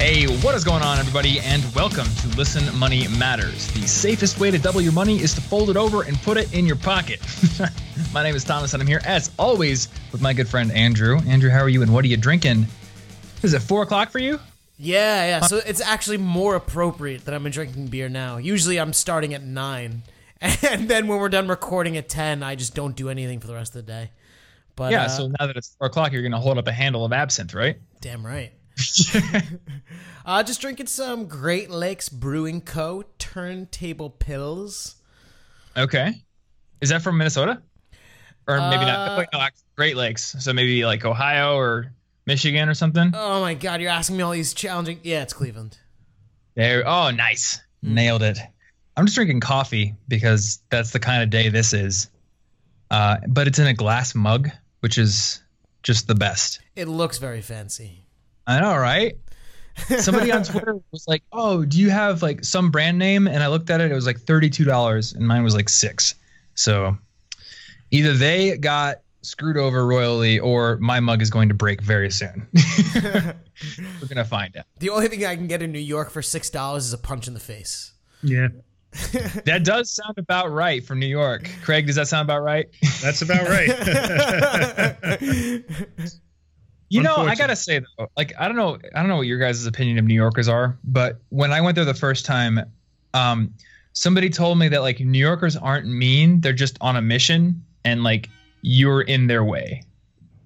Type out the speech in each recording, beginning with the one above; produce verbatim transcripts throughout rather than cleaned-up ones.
Hey, what is going on, everybody, and welcome to Listen Money Matters. The safest way to double your money is to fold it over and put it in your pocket. My name is Thomas, and I'm here, as always, with my good friend Andrew. Andrew, how are you, and what are you drinking? Is it four o'clock for you? Yeah, yeah. So it's actually more appropriate that I've been drinking beer now. Usually I'm starting at nine, and then when we're done recording at ten, I just don't do anything for the rest of the day. But yeah, uh, so now that it's four o'clock, you're going to hold up a handle of absinthe, right? Damn right. uh, just drinking some Great Lakes Brewing Co. Turntable Pills. Okay. Is that from Minnesota? Or maybe uh, not. Wait, no, actually, Great Lakes. So maybe like Ohio or Michigan or something? Oh, my God. You're asking me all these challenging. Yeah, it's Cleveland. There. Oh, nice. Mm. Nailed it. I'm just drinking coffee because that's the kind of day this is. Uh, but it's in a glass mug, which is just the best. It looks very fancy. I know, right? Somebody on Twitter was like, oh, do you have like some brand name? And I looked at it. It was like thirty-two dollars and mine was like six. So either they got screwed over royally or my mug is going to break very soon. We're going to find out. The only thing I can get in New York for six dollars is a punch in the face. Yeah. That does sound about right from New York. Craig, does that sound about right? That's about right. You know, I gotta say though, like I don't know, I don't know what your guys' opinion of New Yorkers are, but when I went there the first time, um, somebody told me that like New Yorkers aren't mean; they're just on a mission, and like you're in their way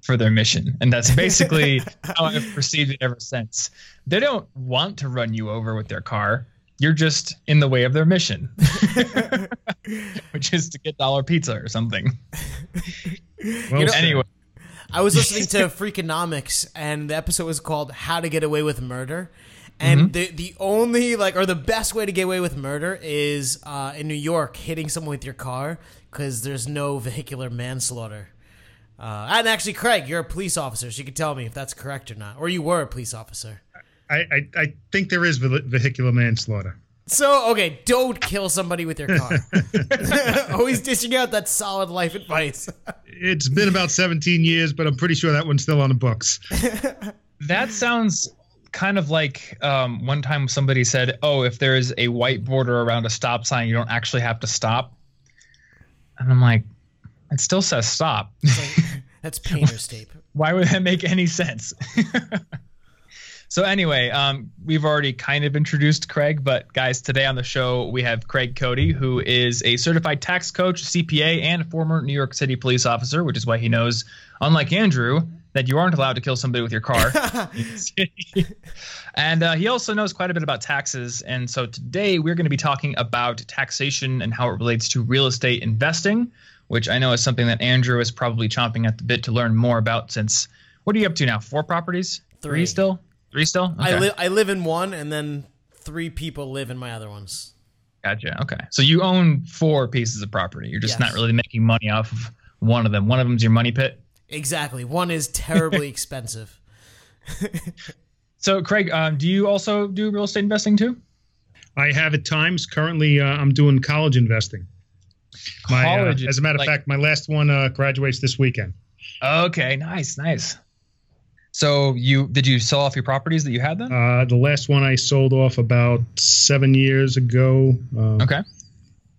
for their mission, and that's basically how I've perceived it ever since. They don't want to run you over with their car; you're just in the way of their mission, which is to get dollar pizza or something. Well, you know, anyway. I was listening to Freakonomics, and the episode was called How to Get Away with Murder. And mm-hmm. the the only, like, or the best way to get away with murder is uh, in New York, hitting someone with your car, because there's no vehicular manslaughter. Uh, and actually, Craig, you're a police officer, so you can tell me if that's correct or not. Or you were a police officer. I, I, I think there is vehicular manslaughter. So, okay, don't kill somebody with your car. Always dishing out that solid life advice. It's been about seventeen years, but I'm pretty sure that one's still on the books. That sounds kind of like um, one time somebody said, oh, if there is a white border around a stop sign, you don't actually have to stop. And I'm like, it still says stop. So, that's painter's tape. Why would that make any sense? So anyway, um, we've already kind of introduced Craig, but guys, today on the show, we have Craig Cody, who is a certified tax coach, C P A, and a former New York City police officer, which is why he knows, unlike Andrew, that you aren't allowed to kill somebody with your car. And uh, he also knows quite a bit about taxes. And so today we're going to be talking about taxation and how it relates to real estate investing, which I know is something that Andrew is probably chomping at the bit to learn more about since, what are you up to now? Four properties? Three, Three still? Three still? Okay. I, li- I live in one, and then three people live in my other ones. Gotcha. Okay. So you own four pieces of property. You're just yes. not really making money off of one of them. One of them's your money pit? Exactly. One is terribly expensive. So, Craig, um, do you also do real estate investing too? I have at times. Currently, uh, I'm doing college investing. College? My, uh, as a matter of like, fact, my last one uh, graduates this weekend. Okay. Nice, nice. So you did you sell off your properties that you had then? Uh, the last one I sold off about seven years ago. Uh, okay.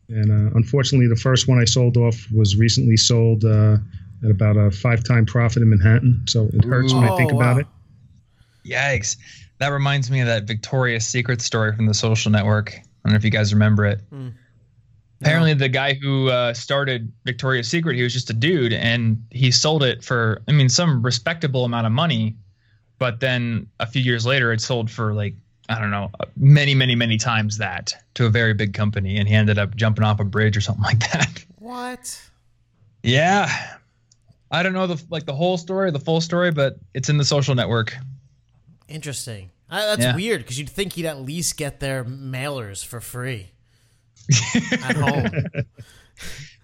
And uh, unfortunately, the first one I sold off was recently sold uh, at about a five-time profit in Manhattan. So it hurts Ooh. when I think oh, wow. about it. Yikes. That reminds me of that Victoria's Secret story from The Social Network. I don't know if you guys remember it. Mm. Apparently, the guy who uh, started Victoria's Secret, he was just a dude, and he sold it for, I mean, some respectable amount of money. But then a few years later, it sold for like, I don't know, many, many, many times that to a very big company. And he ended up jumping off a bridge or something like that. What? Yeah. I don't know the like the whole story, the full story, but it's in The Social Network. Interesting. Uh, that's yeah. weird because you'd think he'd at least get their mailers for free. At home.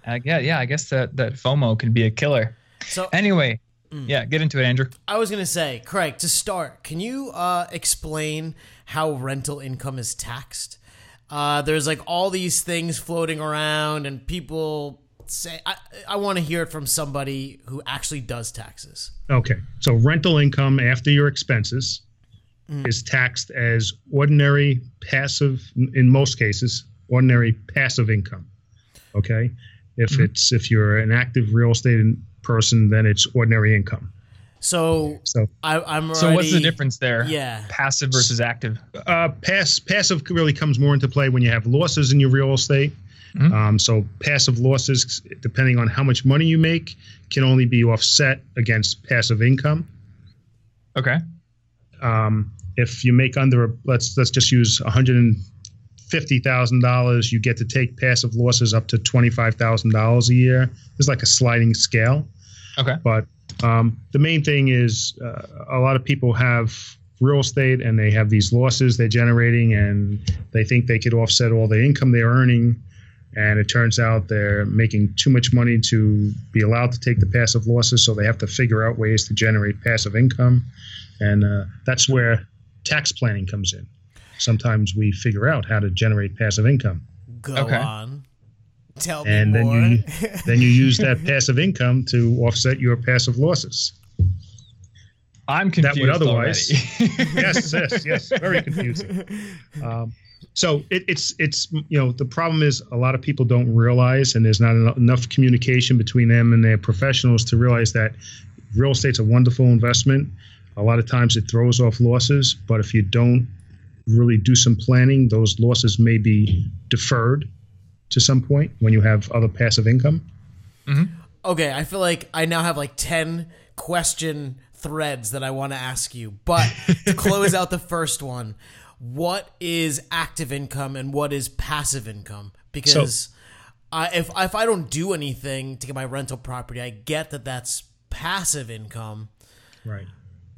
I guess, yeah, I guess that, that FOMO can be a killer. So anyway, mm, yeah, get into it, Andrew. I was going to say, Craig, to start, can you uh, explain how rental income is taxed? Uh, there's like all these things floating around and people say, I, I want to hear it from somebody who actually does taxes. Okay. So rental income after your expenses mm. is taxed as ordinary passive, in most cases, ordinary passive income. Okay? If mm. it's if you're an active real estate person, then it's ordinary income. So, so I, I'm already, so what's the difference there? Yeah, passive versus active. Uh, pass passive really comes more into play when you have losses in your real estate. Mm-hmm. Um, so passive losses, depending on how much money you make, can only be offset against passive income. Okay. Um, if you make under a, let's let's just use one hundred fifty thousand dollars, you get to take passive losses up to twenty-five thousand dollars a year. It's like a sliding scale. Okay. But um, the main thing is uh, a lot of people have real estate and they have these losses they're generating and they think they could offset all the income they're earning. And it turns out they're making too much money to be allowed to take the passive losses. So they have to figure out ways to generate passive income. And uh, that's where tax planning comes in. Sometimes we figure out how to generate passive income. Go okay. on. Tell and me more. And then you, then you use that passive income to offset your passive losses. I'm confused that would otherwise, already. yes, yes, yes. Very confusing. Um, so it, it's, it's you know, the problem is a lot of people don't realize, and there's not en- enough communication between them and their professionals to realize that real estate's a wonderful investment. A lot of times it throws off losses, but if you don't really do some planning, those losses may be deferred to some point when you have other passive income. Mm-hmm. Okay, I feel like I now have like ten question threads that I want to ask you, but to close out the first one, what is active income and what is passive income? Because so, I, if, if I don't do anything to get my rental property, I get that that's passive income. Right.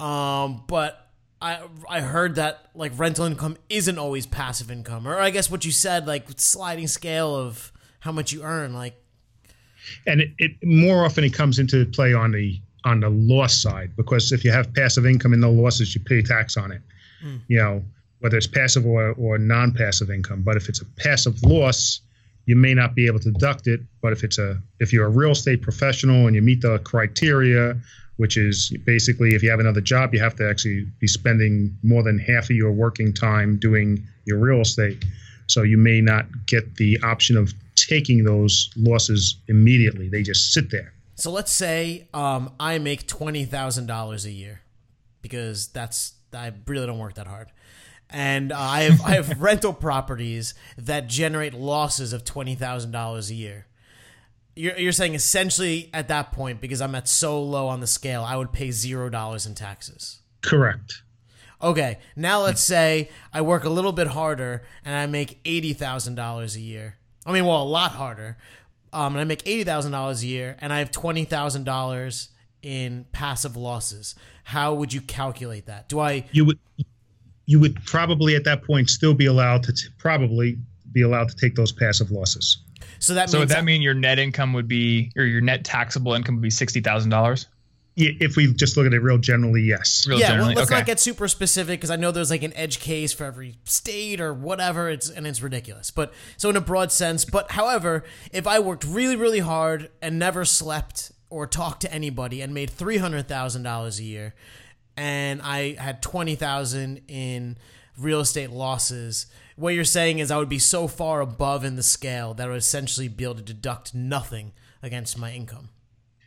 Um, but I I heard that like rental income isn't always passive income, or I guess what you said, like sliding scale of how much you earn, like. And it, it more often it comes into play on the on the loss side, because if you have passive income and no losses, you pay tax on it, mm. you know, whether it's passive or, or non-passive income. But if it's a passive loss, you may not be able to deduct it. But if it's a if you're a real estate professional and you meet the criteria, which is basically if you have another job, you have to actually be spending more than half of your working time doing your real estate. So you may not get the option of taking those losses immediately. They just sit there. So let's say um, I make twenty thousand dollars a year, because that's I really don't work that hard. And uh, I have I have rental properties that generate losses of twenty thousand dollars a year. You're you're saying essentially at that point, because I'm at so low on the scale, I would pay zero dollars in taxes. Correct. Okay. Now let's say I work a little bit harder and I make eighty thousand dollars a year. I mean, well, a lot harder. Um, and I make eighty thousand dollars a year, and I have twenty thousand dollars in passive losses. How would you calculate that? Do I? You would. You would probably at that point still be allowed to t- probably be allowed to take those passive losses. So that means so would that, that mean your net income would be, or your net taxable income would be sixty thousand dollars? Yeah, if we just look at it real generally, yes. Real yeah, generally. Well, let's okay. not get super specific, because I know there's like an edge case for every state or whatever, it's and it's ridiculous. But so in a broad sense, but however, if I worked really, really hard and never slept or talked to anybody and made three hundred thousand dollars a year, and I had twenty thousand dollars in real estate losses, what you're saying is I would be so far above in the scale that I would essentially be able to deduct nothing against my income.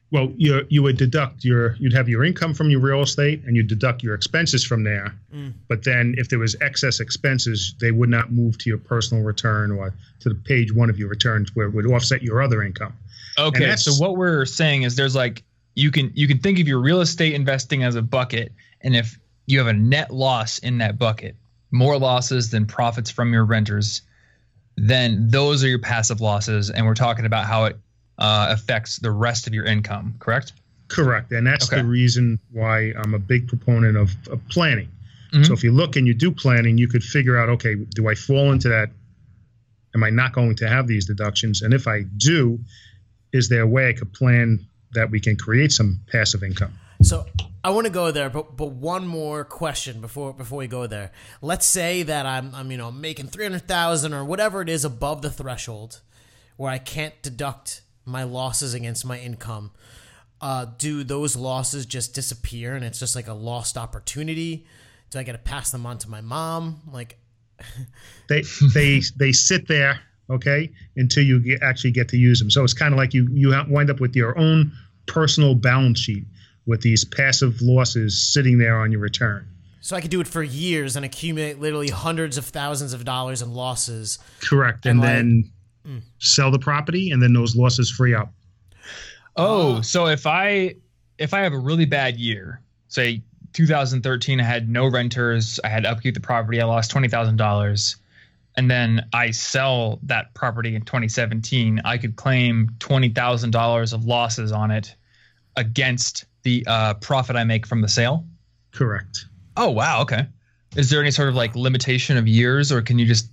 Well, you you would deduct your, you'd have your income from your real estate and you'd deduct your expenses from there. Mm. But then if there was excess expenses, they would not move to your personal return or to the page one of your returns where it would offset your other income. Okay. So what we're saying is there's like, you can, you can think of your real estate investing as a bucket. And if you have a net loss in that bucket, more losses than profits from your renters, then those are your passive losses. And we're talking about how it uh, affects the rest of your income, correct? Correct. And that's okay. the reason why I'm a big proponent of, of planning. Mm-hmm. So if you look and you do planning, you could figure out, okay, do I fall into that? Am I not going to have these deductions? And if I do, is there a way I could plan that we can create some passive income? So I want to go there, but but one more question before before we go there. Let's say that I'm I'm you know making three hundred thousand dollars or whatever it is above the threshold where I can't deduct my losses against my income. Uh, do those losses just disappear and it's just like a lost opportunity? Do I got to pass them on to my mom? Like, they they they sit there, okay, until you get, actually get to use them. So it's kind of like you you wind up with your own personal balance sheet with these passive losses sitting there on your return. So I could do it for years and accumulate literally hundreds of thousands of dollars in losses. Correct. And, and like, then mm. sell the property, and then those losses free up. Oh, uh, so if I if I have a really bad year, say two thousand thirteen, I had no renters, I had to upkeep the property, I lost twenty thousand dollars, and then I sell that property in twenty seventeen, I could claim twenty thousand dollars of losses on it against the uh, profit I make from the sale? Correct. Oh, wow. Okay. Is there any sort of like limitation of years, or can you just,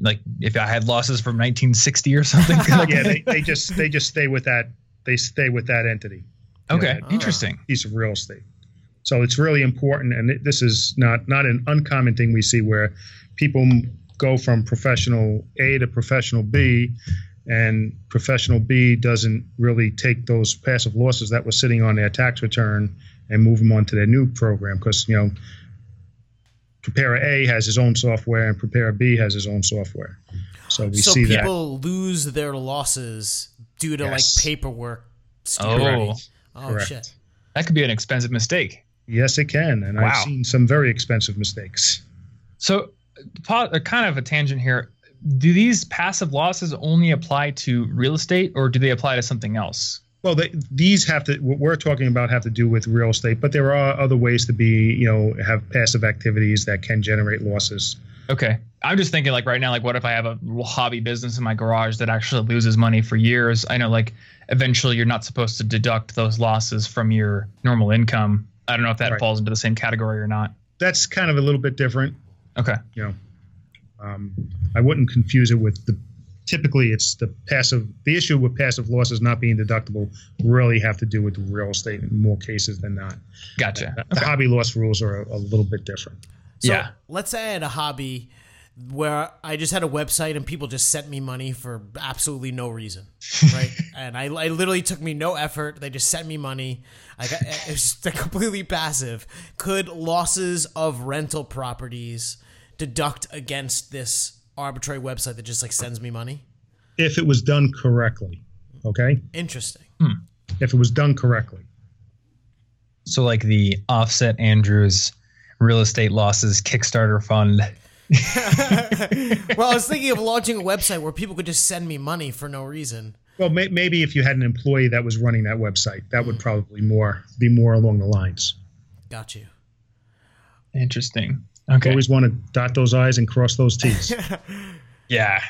like, if I had losses from nineteen sixty or something? Like, yeah, they, they just they just stay with that. They stay with that entity. Okay. Know, that, Interesting. Uh, piece of real estate. So it's really important. And it, this is not, not an uncommon thing we see, where people go from professional A to professional B, and professional B doesn't really take those passive losses that were sitting on their tax return and move them on to their new program, because, you know, Preparer A has his own software and Preparer B has his own software. So we so see that. So people lose their losses due to, yes. like, paperwork. Oh, oh Correct. Shit. That could be an expensive mistake. Yes, it can. And wow. I've seen some very expensive mistakes. So kind of a tangent here. Do these passive losses only apply to real estate, or do they apply to something else? Well, they, these have to, what we're talking about have to do with real estate, but there are other ways to be, you know, have passive activities that can generate losses. Okay. I'm just thinking, like, right now, like, what if I have a hobby business in my garage that actually loses money for years? I know, like, eventually you're not supposed to deduct those losses from your normal income. I don't know if that right. falls into the same category or not. That's kind of a little bit different. Okay. You know, um, I wouldn't confuse it with the, typically, it's the passive. The issue with passive losses not being deductible really have to do with real estate in more cases than not. Gotcha. Uh, okay. The hobby loss rules are a, a little bit different. So yeah. Let's say I had a hobby where I just had a website and people just sent me money for absolutely no reason, right? And I, I literally took me no effort. They just sent me money. I got, it was just completely passive. Could losses of rental properties deduct against this arbitrary website that just, like, sends me money? If it was done correctly, okay? Interesting. Hmm. If it was done correctly. So, like, the Offset Andrews Real Estate Losses Kickstarter Fund. Well, I was thinking of launching a website where people could just send me money for no reason. Well, may- maybe if you had an employee that was running that website, that would probably more be more along the lines. Got you. Interesting. Okay. Always want to dot those I's and cross those T's. Yeah.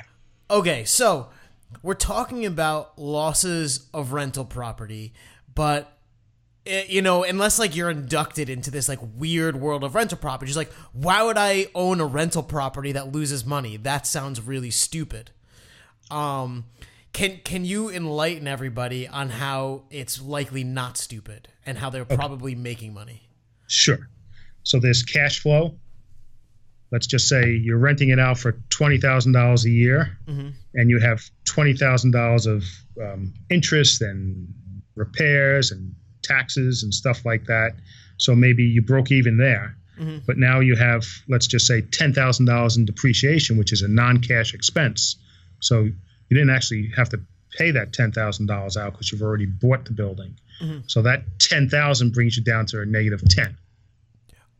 Okay, so we're talking about losses of rental property, but, it, you know, unless, like, you're inducted into this, like, weird world of rental properties, like, why would I own a rental property that loses money? That sounds really stupid. Um, can can you enlighten everybody on how it's likely not stupid and how they're okay. probably making money? Sure. So there's cash flow. Let's just say you're renting it out for twenty thousand dollars a year, mm-hmm. and you have twenty thousand dollars of um, interest and repairs and taxes and stuff like that. So maybe you broke even there. Mm-hmm. But now you have, let's just say, ten thousand dollars in depreciation, which is a non-cash expense. So you didn't actually have to pay that ten thousand dollars out because you've already bought the building. Mm-hmm. So that ten thousand dollars brings you down to a negative ten.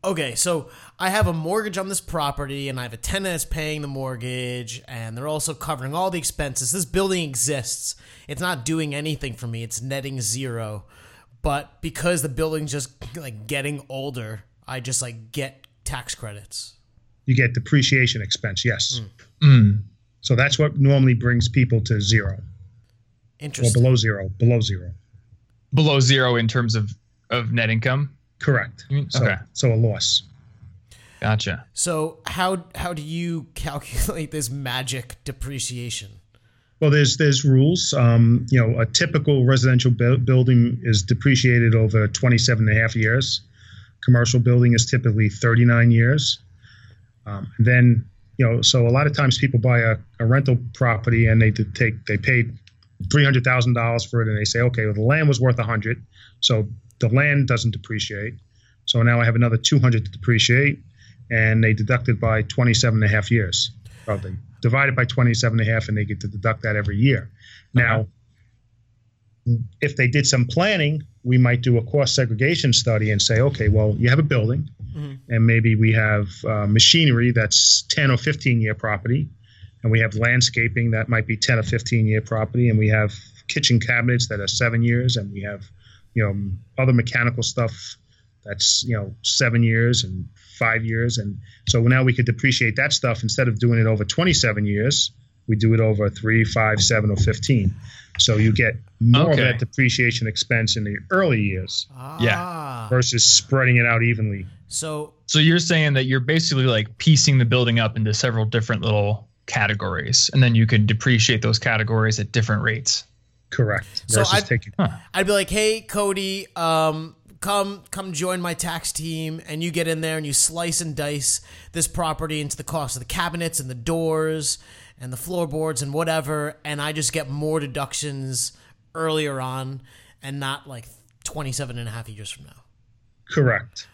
Okay, so I have a mortgage on this property, and I have a tenant that's paying the mortgage, and they're also covering all the expenses. This building exists. It's not doing anything for me. It's netting zero. But because the building's just, like, getting older, I just, like, get tax credits. You get depreciation expense, yes. Mm. Mm. So that's what normally brings people to zero. Interesting. Or below zero. Below zero. Below zero in terms of, of net income? Correct. So, okay. So a loss. Gotcha. So how how do you calculate this magic depreciation? Well, there's there's rules. Um, you know, a typical residential bu- building is depreciated over twenty-seven and a half years. Commercial building is typically thirty-nine years. Um, then, you know, so a lot of times people buy a, a rental property and they take they paid three hundred thousand dollars for it, and they say, okay, well, the land was worth a hundred, so the land doesn't depreciate. So now I have another two hundred to depreciate, and they deduct it by twenty-seven and a half years. Probably divide it by twenty-seven and a half, and they get to deduct that every year. Now, uh-huh. if they did some planning, we might do a cost segregation study and say, okay, well, you have a building, mm-hmm. and maybe we have uh, machinery that's ten or fifteen-year property, and we have landscaping that might be ten or fifteen-year property, and we have kitchen cabinets that are seven years, and we have, you know, other mechanical stuff that's, you know, seven years and five years. And so now we could depreciate that stuff. Instead of doing it over twenty-seven years, we do it over three, five, seven, or fifteen. So you get more okay. of that depreciation expense in the early years ah. versus spreading it out evenly. So, so you're saying that you're basically like piecing the building up into several different little categories, and then you could depreciate those categories at different rates. Correct. So I'd, taking, huh. I'd be like, hey, Cody, um, come come join my tax team, and you get in there and you slice and dice this property into the cost of the cabinets and the doors and the floorboards and whatever, and I just get more deductions earlier on and not like twenty-seven and a half years from now. Correct.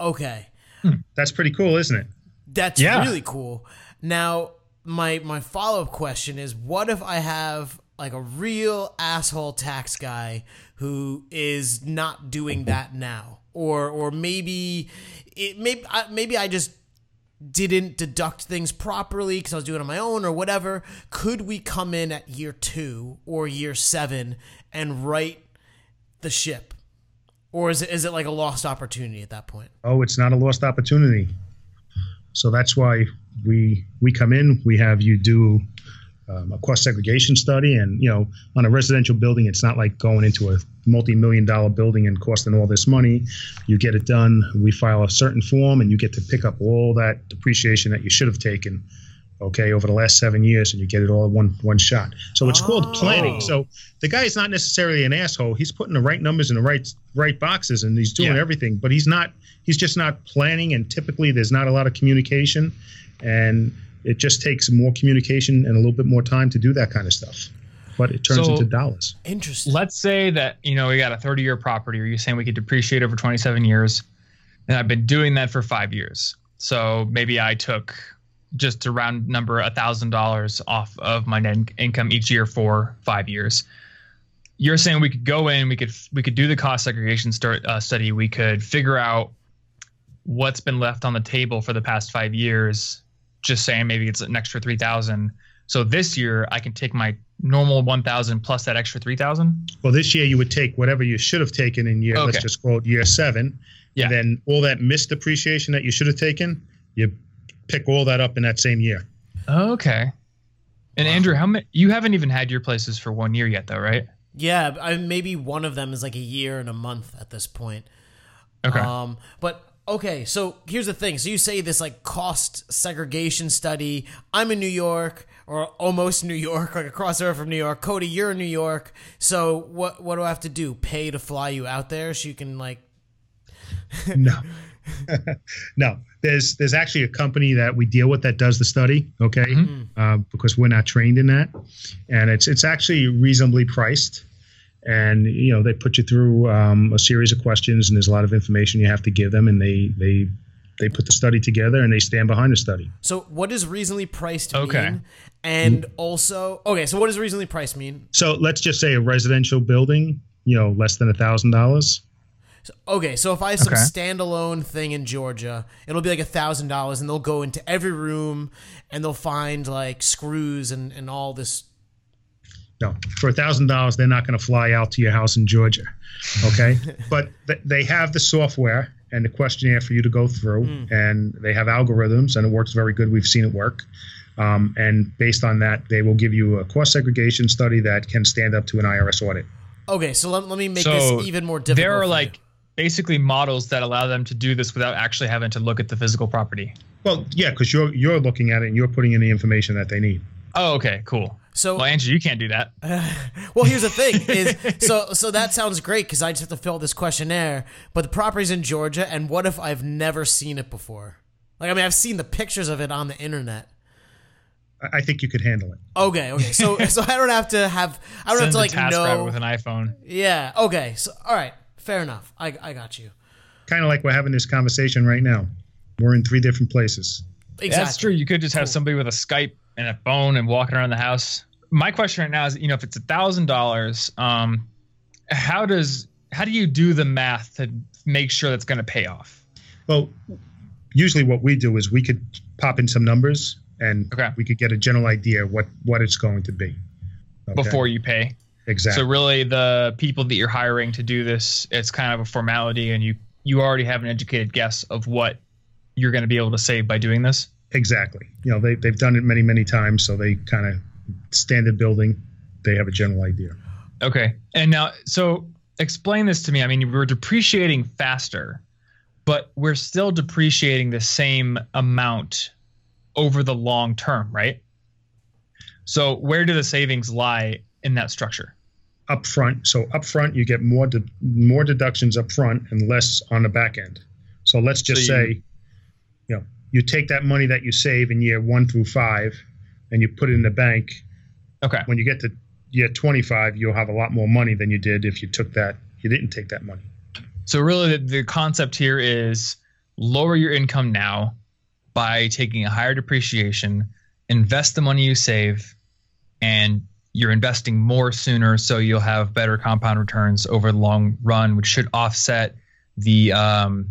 Okay. Hmm. That's pretty cool, isn't it? That's yeah. really cool. Now, my my follow-up question is, what if I have like a real asshole tax guy who is not doing that now, or or maybe it maybe I, maybe I just didn't deduct things properly because I was doing it on my own or whatever? Could we come in at year two or year seven and right the ship, or is it is it like a lost opportunity at that point? Oh, it's not a lost opportunity. So that's why we we come in. We have you do. Um, a cost segregation study, and you know, on a residential building, it's not like going into a multi-million dollar building and costing all this money. You get it done. We file a certain form, and you get to pick up all that depreciation that you should have taken, okay, over the last seven years, and you get it all in one one shot. So it's oh. called planning. So the guy is not necessarily an asshole. He's putting the right numbers in the right right boxes, and he's doing yeah. everything. But he's not. He's just not planning. And typically, there's not a lot of communication, and it just takes more communication and a little bit more time to do that kind of stuff. But it turns so, into dollars. Interesting. Let's say that, you know, we got a thirty-year property. Are you saying we could depreciate over twenty-seven years? And I've been doing that for five years. So maybe I took, just to round number, one thousand dollars off of my net income each year for five years. You're saying we could go in, we could we could do the cost segregation start, uh, study. We could figure out what's been left on the table for the past five years. Just saying, maybe it's an extra three thousand. So this year I can take my normal one thousand plus that extra three thousand. Well, this year you would take whatever you should have taken in year, okay. let's just call it year seven. Yeah. And then all that missed depreciation that you should have taken, you pick all that up in that same year. Okay. And wow. Andrew, how many, you haven't even had your places for one year yet though, right? Yeah. I, maybe one of them is like a year and a month at this point. Okay. Um, but Okay, so here's the thing. So you say this like cost segregation study. I'm in New York, or almost New York, like across the river from New York. Cody, you're in New York. So what what do I have to do? Pay to fly you out there so you can like No. no. There's there's actually a company that we deal with that does the study, okay? Mm-hmm. Uh, because we're not trained in that. And it's it's actually reasonably priced. And, you know, they put you through um, a series of questions, and there's a lot of information you have to give them, and they they, they put the study together, and they stand behind the study. So what does reasonably priced okay. mean? And also – okay, so what does reasonably priced mean? So let's just say a residential building, you know, less than one thousand dollars. So, okay, so if I have some okay. standalone thing in Georgia, it'll be like one thousand dollars, and they'll go into every room, and they'll find like screws and, and all this – No, for one thousand dollars, they're not going to fly out to your house in Georgia, okay? But th- they have the software and the questionnaire for you to go through, mm. and they have algorithms, and it works very good. We've seen it work. Um, and based on that, they will give you a cost segregation study that can stand up to an I R S audit. Okay, so let, let me make so this even more difficult. There are like basically models that allow them to do this without actually having to look at the physical property. Well, yeah, because you're, you're looking at it, and you're putting in the information that they need. Oh, okay, cool. So, well, Andrew, you can't do that. Uh, well, here's the thing: is so so that sounds great because I just have to fill out this questionnaire. But the property's in Georgia, and what if I've never seen it before? Like, I mean, I've seen the pictures of it on the internet. I think you could handle it. Okay, okay. So so I don't have to have I don't Send have to like know with an iPhone. Yeah. Okay. So all right, fair enough. I I got you. kind of like we're having this conversation right now. We're in three different places. Exactly. That's true. You could just have somebody with a Skype and a phone and walking around the house. My question right now is, you know, if it's a thousand dollars, um, how does how do you do the math to make sure that's going to pay off? Well, usually what we do is we could pop in some numbers and okay. we could get a general idea what what it's going to be okay? before you pay. Exactly. So really, the people that you're hiring to do this, it's kind of a formality, and you you already have an educated guess of what you're going to be able to save by doing this. Exactly. You know, they they've done it many many times, so they kind of standard building. They have a general idea. Okay. And now, so explain this to me. I mean, we're depreciating faster, but we're still depreciating the same amount over the long term, right? So where do the savings lie in that structure? Upfront. So upfront, you get more de- more deductions upfront and less on the back end. So let's just so you, say, you know, you take that money that you save in year one through five, and you put it in the bank. Okay. When you get to year twenty-five, you'll have a lot more money than you did if you took that. You didn't take that money. So really, the, the concept here is lower your income now by taking a higher depreciation, invest the money you save, and you're investing more sooner, so you'll have better compound returns over the long run, which should offset the um,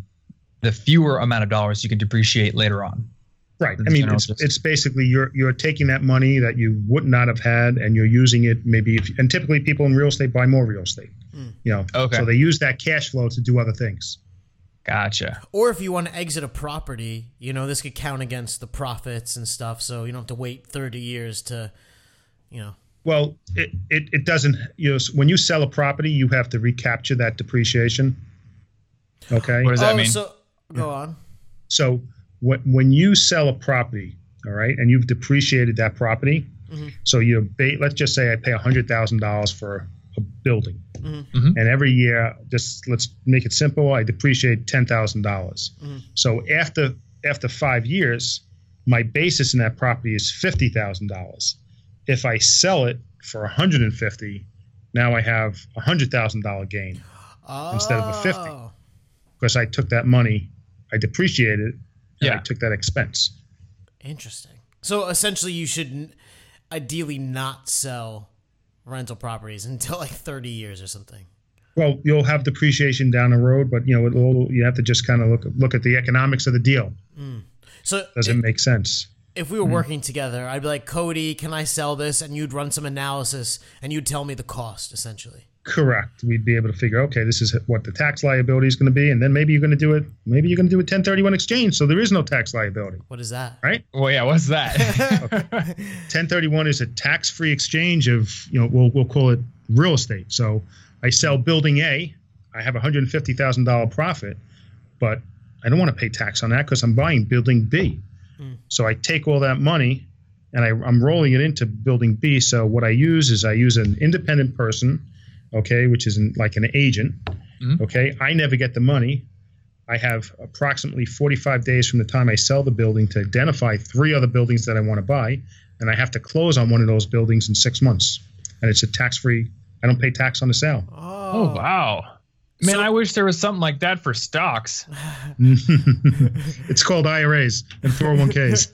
the fewer amount of dollars you can depreciate later on. Right. I mean, it's, it's basically you're you're taking that money that you would not have had, and you're using it maybe. If, and typically, people in real estate buy more real estate. Mm. You know, okay. So they use that cash flow to do other things. Gotcha. Or if you want to exit a property, you know, this could count against the profits and stuff, so you don't have to wait thirty years to, you know. Well, it, it, it doesn't, you know, when you sell a property, you have to recapture that depreciation. Okay. What does that oh, mean? So, go on. So when, when you sell a property, all right, and you've depreciated that property, mm-hmm. so you let's just say I pay one hundred thousand dollars for a building. Mm-hmm. And every year, just let's make it simple, I depreciate ten thousand dollars. Mm-hmm. So after after five years, my basis in that property is fifty thousand dollars. If I sell it for one hundred fifty thousand dollars, now I have a one hundred thousand dollars gain oh. instead of a fifty. Because I took that money, I depreciated it, and yeah. I took that expense. Interesting. So essentially you should ideally not sell rental properties until like thirty years or something. Well, you'll have depreciation down the road, but you know it'll, you have to just kind of look look at the economics of the deal. Mm. So does it, it make sense? If we were working together, I'd be like, Cody, can I sell this? And you'd run some analysis and you'd tell me the cost, essentially. Correct. We'd be able to figure, okay, this is what the tax liability is going to be. And then maybe you're going to do it. Maybe you're going to do a ten thirty-one exchange. So there is no tax liability. What is that? Right? Well, yeah. What's that? Okay. ten thirty-one is a tax-free exchange of, you know, we'll, we'll call it real estate. So I sell building A. I have one hundred fifty thousand dollars profit, but I don't want to pay tax on that because I'm buying building B. So I take all that money and I, I'm rolling it into building B. So what I use is I use an independent person, okay, which is an, like an agent. Mm-hmm. Okay, I never get the money. I have approximately forty-five days from the time I sell the building to identify three other buildings that I want to buy. And I have to close on one of those buildings in six months. And it's a tax-free, I don't pay tax on the sale. Oh, oh wow. Man, so, I wish there was something like that for stocks. It's called I R As and four oh one Ks.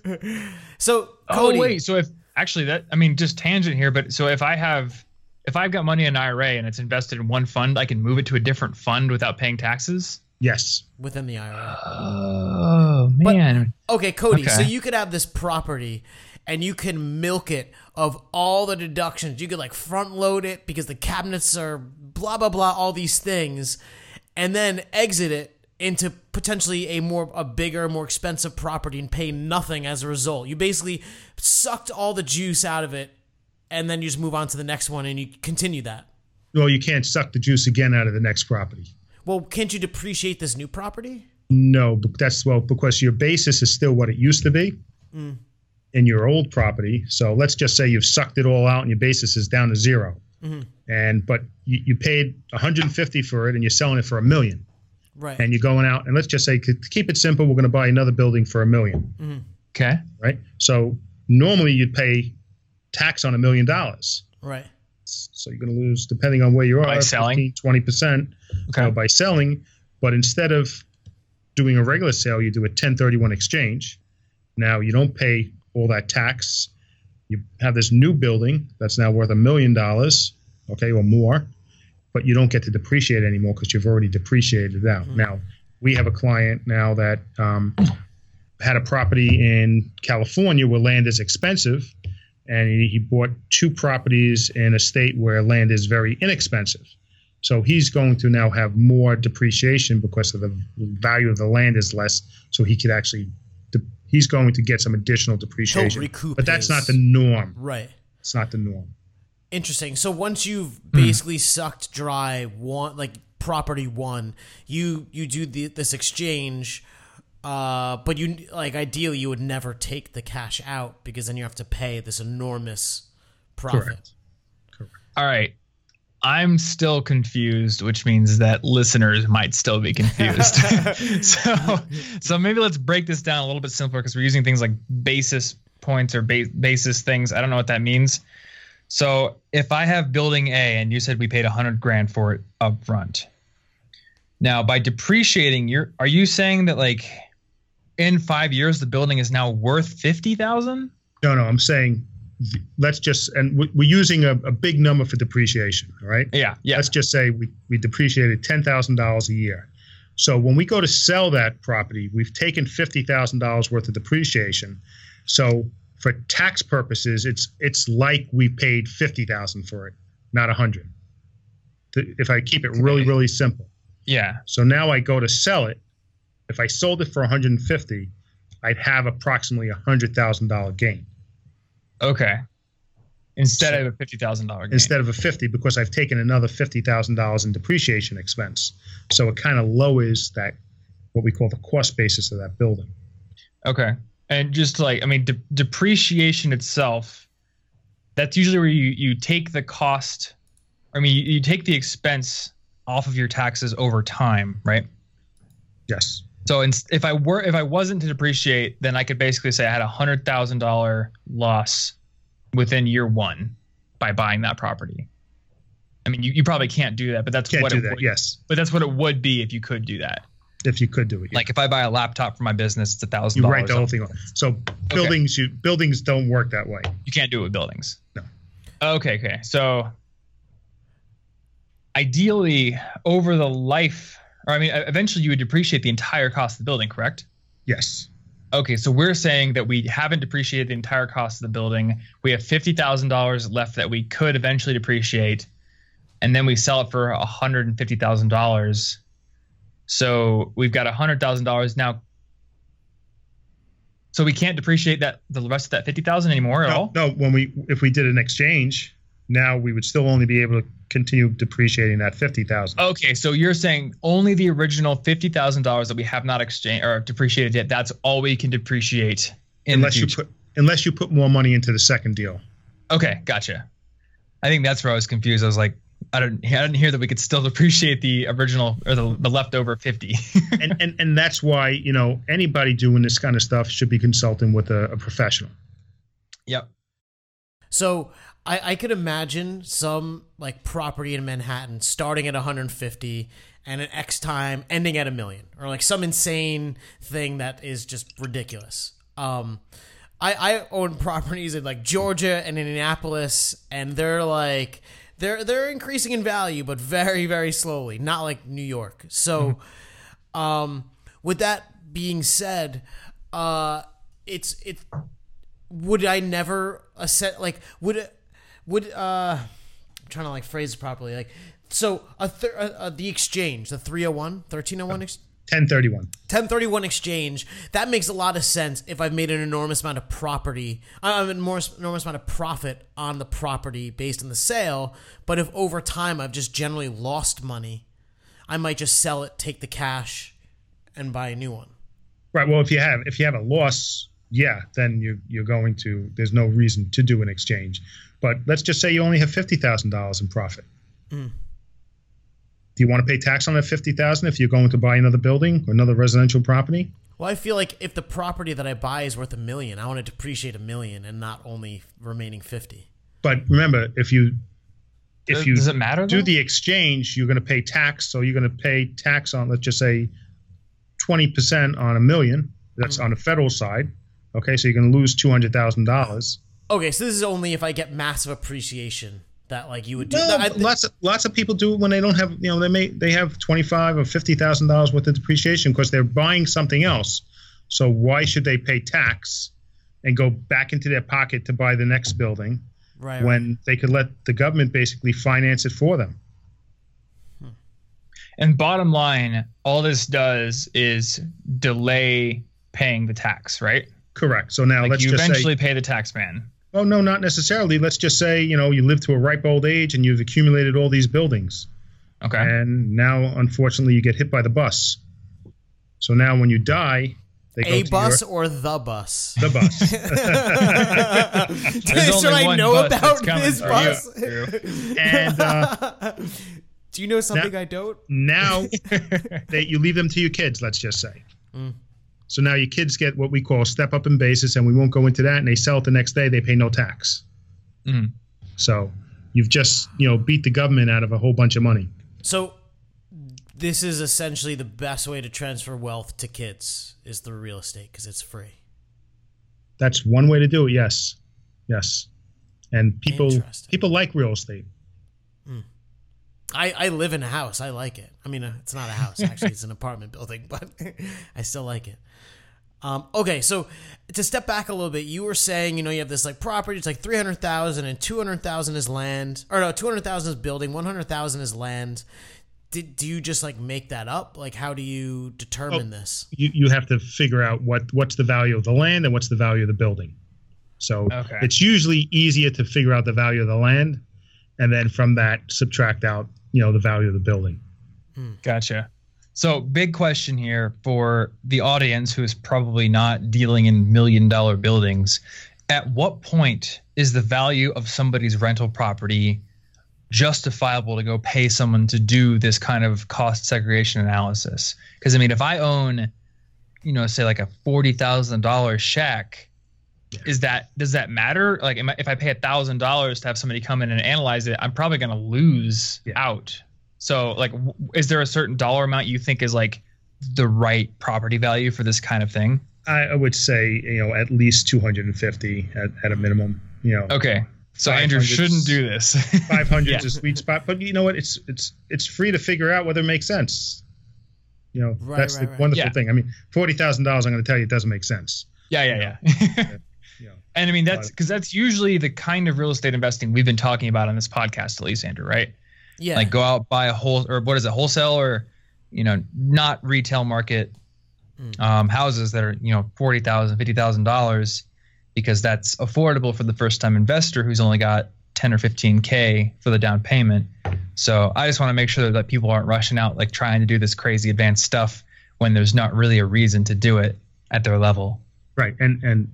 So, Cody, oh wait, so if actually that, I mean, just tangent here, but so if I have, if I've got money in an I R A and it's invested in one fund, I can move it to a different fund without paying taxes. Yes, within the I R A. Oh man. But, okay, Cody. Okay. So you could have this property, and you can milk it of all the deductions. You could like front load it because the cabinets are blah, blah, blah, all these things, and then exit it into potentially a more a bigger, more expensive property and pay nothing as a result. You basically sucked all the juice out of it, and then you just move on to the next one, and you continue that. Well, you can't suck the juice again out of the next property. Well, can't you depreciate this new property? No, but that's well because your basis is still what it used to be mm. in your old property. So let's just say you've sucked it all out, and your basis is down to zero. Mm-hmm. And but you, you paid one hundred fifty for it, and you're selling it for a million, right? And you're going out, and let's just say to keep it simple, we're going to buy another building for a million. Mm-hmm. Okay, right? So normally you'd pay tax on a million dollars, right? So you're going to lose, depending on where you are, by selling twenty percent. Okay, you know, by selling, but instead of doing a regular sale, you do a ten thirty-one exchange. Now you don't pay all that tax. You have this new building that's now worth a million dollars, okay, or more, but you don't get to depreciate anymore because you've already depreciated it out. Mm-hmm. Now, we have a client now that um, had a property in California where land is expensive, and he, he bought two properties in a state where land is very inexpensive. So he's going to now have more depreciation because of the value of the land is less, so he could actually de- he's going to get some additional depreciation. But that's his, not the norm. Right. It's not the norm. Interesting. So once you've basically mm. sucked dry one, like property one, you you do the, this exchange, uh, but you like ideally you would never take the cash out because then you have to pay this enormous profit. Correct. Correct. All right. I'm still confused, which means that listeners might still be confused. so, so maybe let's break this down a little bit simpler because we're using things like basis points or ba- basis things. I don't know what that means. So if I have building A and you said we paid a hundred grand for it up front. Now by depreciating, you're, are you saying that like in five years, the building is now worth fifty thousand? No, no, I'm saying let's just, and we're using a, a big number for depreciation, all right? Yeah, yeah. Let's just say we, we depreciated ten thousand dollars a year. So when we go to sell that property, we've taken fifty thousand dollars worth of depreciation. So for tax purposes, it's it's like we paid fifty thousand dollars for it, not one hundred dollars. If I keep it really, really simple. Yeah. So now I go to sell it. If I sold it for one hundred fifty thousand dollars, I'd have approximately a one hundred thousand dollars gain. Okay. Instead so, of a fifty thousand dollars gain. Instead of a fifty, because I've taken another fifty thousand dollars in depreciation expense. So it kind of lowers that, what we call the cost basis of that building. Okay. And just like, I mean, de- depreciation itself, that's usually where you, you take the cost, I mean, you, you take the expense off of your taxes over time, right? Yes. So if I were, if I wasn't to depreciate, then I could basically say I had a hundred thousand dollar loss within year one by buying that property. I mean, you, you probably can't do that, but that's can't what do it that, would, yes. But that's what it would be if you could do that. If you could do it, yeah. Like if I buy a laptop for my business, it's a thousand dollars. You write the whole thing off. So buildings, okay. you buildings don't work that way. You can't do it with buildings. No. Okay. Okay. So ideally, over the life. Or, I mean, eventually you would depreciate the entire cost of the building, correct? Yes. Okay, so we're saying that we haven't depreciated the entire cost of the building. We have fifty thousand dollars left that we could eventually depreciate, and then we sell it for one hundred fifty thousand dollars. So we've got one hundred thousand dollars now. So we can't depreciate that the rest of that fifty thousand dollars anymore at no, all? No, when we if we did an exchange, now we would still only be able to continue depreciating that fifty thousand dollars. Okay, so you're saying only the original fifty thousand dollars that we have not exchanged or depreciated yet, that's all we can depreciate in unless the future. You put, unless you put more money into the second deal. Okay, gotcha. I think that's where I was confused. I was like, I didn't, I didn't hear that we could still depreciate the original or the, the leftover fifty. and, and and that's why, you know, anybody doing this kind of stuff should be consulting with a, a professional. Yep. So I, I could imagine some like property in Manhattan starting at one hundred fifty and at X time ending at a million or like some insane thing that is just ridiculous. Um, I, I own properties in like Georgia and Indianapolis, and they're like they're they're increasing in value, but very, very slowly, not like New York. So mm-hmm. um, with that being said, uh, it's it would I never set like would it. Would uh, I'm trying to like phrase it properly. Like, so a th- uh, the exchange, the three oh one, thirteen oh one, ex- ten thirty-one, ten thirty-one exchange. That makes a lot of sense if I've made an enormous amount of property, uh, an enormous, enormous amount of profit on the property based on the sale. But if over time I've just generally lost money, I might just sell it, take the cash, and buy a new one. Right. Well, if you have if you have a loss, yeah, then you you're going to. There's no reason to do an exchange. But let's just say you only have fifty thousand dollars in profit. Mm. Do you want to pay tax on that fifty thousand dollars if you're going to buy another building or another residential property? Well, I feel like if the property that I buy is worth a million, I want to depreciate a million and not only remaining fifty. But remember, if you if you does it matter, do though? The exchange, you're going to pay tax. So you're going to pay tax on, let's just say, twenty percent on a million. That's mm-hmm. on the federal side. Okay, so you can lose two hundred thousand dollars. Okay, so this is only if I get massive appreciation that like you would do. No, I, lots of, lots of people do when they don't have, you know, they may they have twenty-five thousand dollars or fifty thousand dollars worth of depreciation because they're buying something else. So why should they pay tax and go back into their pocket to buy the next building right, when right. they could let the government basically finance it for them? Hmm. And bottom line, all this does is delay paying the tax, right? Correct. So now like let's you just eventually say, pay the tax man. Oh, no, not necessarily. Let's just say, you know, you live to a ripe old age and you've accumulated all these buildings. Okay. And now, unfortunately, you get hit by the bus. So now when you die, they go a to bus your, or the bus? The bus. Should I know about this bus? And, uh, do you know something now, I don't? Now that you leave them to your kids, let's just say. Mm. So now your kids get what we call step up in basis, and we won't go into that. And they sell it the next day; they pay no tax. Mm. So you've just you know beat the government out of a whole bunch of money. So this is essentially the best way to transfer wealth to kids is through real estate because it's free. That's one way to do it. Yes, yes, and people people like real estate. Mm. I, I live in a house. I like it. I mean, it's not a house. Actually, it's an apartment building, but I still like it. Um, okay, so to step back a little bit, you were saying, you know, you have this like property. It's like three hundred thousand dollars and two hundred thousand dollars is land. Or no, two hundred thousand dollars is building, one hundred thousand dollars is land. Did, do you just like make that up? Like how do you determine oh, this? You, you have to figure out what, what's the value of the land and what's the value of the building. So okay. It's usually easier to figure out the value of the land and then from that subtract out you know, the value of the building. Gotcha. So big question here for the audience who is probably not dealing in million dollar buildings. At what point is the value of somebody's rental property justifiable to go pay someone to do this kind of cost segregation analysis? Because I mean, if I own, you know, say like a forty thousand dollars shack, is that, does that matter? Like am I, if I pay a thousand dollars to have somebody come in and analyze it, I'm probably going to lose yeah. out. So like, w- is there a certain dollar amount you think is like the right property value for this kind of thing? I, I would say, you know, at least two hundred fifty at, at a minimum, you know. Okay. So Andrew shouldn't do this. five hundred yeah. is a sweet spot, but you know what? It's, it's, it's free to figure out whether it makes sense. You know, right, that's right, the right. wonderful yeah. thing. I mean, forty thousand dollars, I'm going to tell you, it doesn't make sense. Yeah. Yeah. Yeah. yeah. Yeah. And I mean, that's because that's usually the kind of real estate investing we've been talking about on this podcast, at least, Andrew, right? Yeah. Like go out, buy a whole, or what is it, wholesale or, you know, not retail market mm. um, houses that are, you know, forty thousand dollars, fifty thousand dollars, because that's affordable for the first time investor who's only got ten or fifteen K for the down payment. So I just want to make sure that people aren't rushing out, like trying to do this crazy advanced stuff when there's not really a reason to do it at their level. Right. And, and,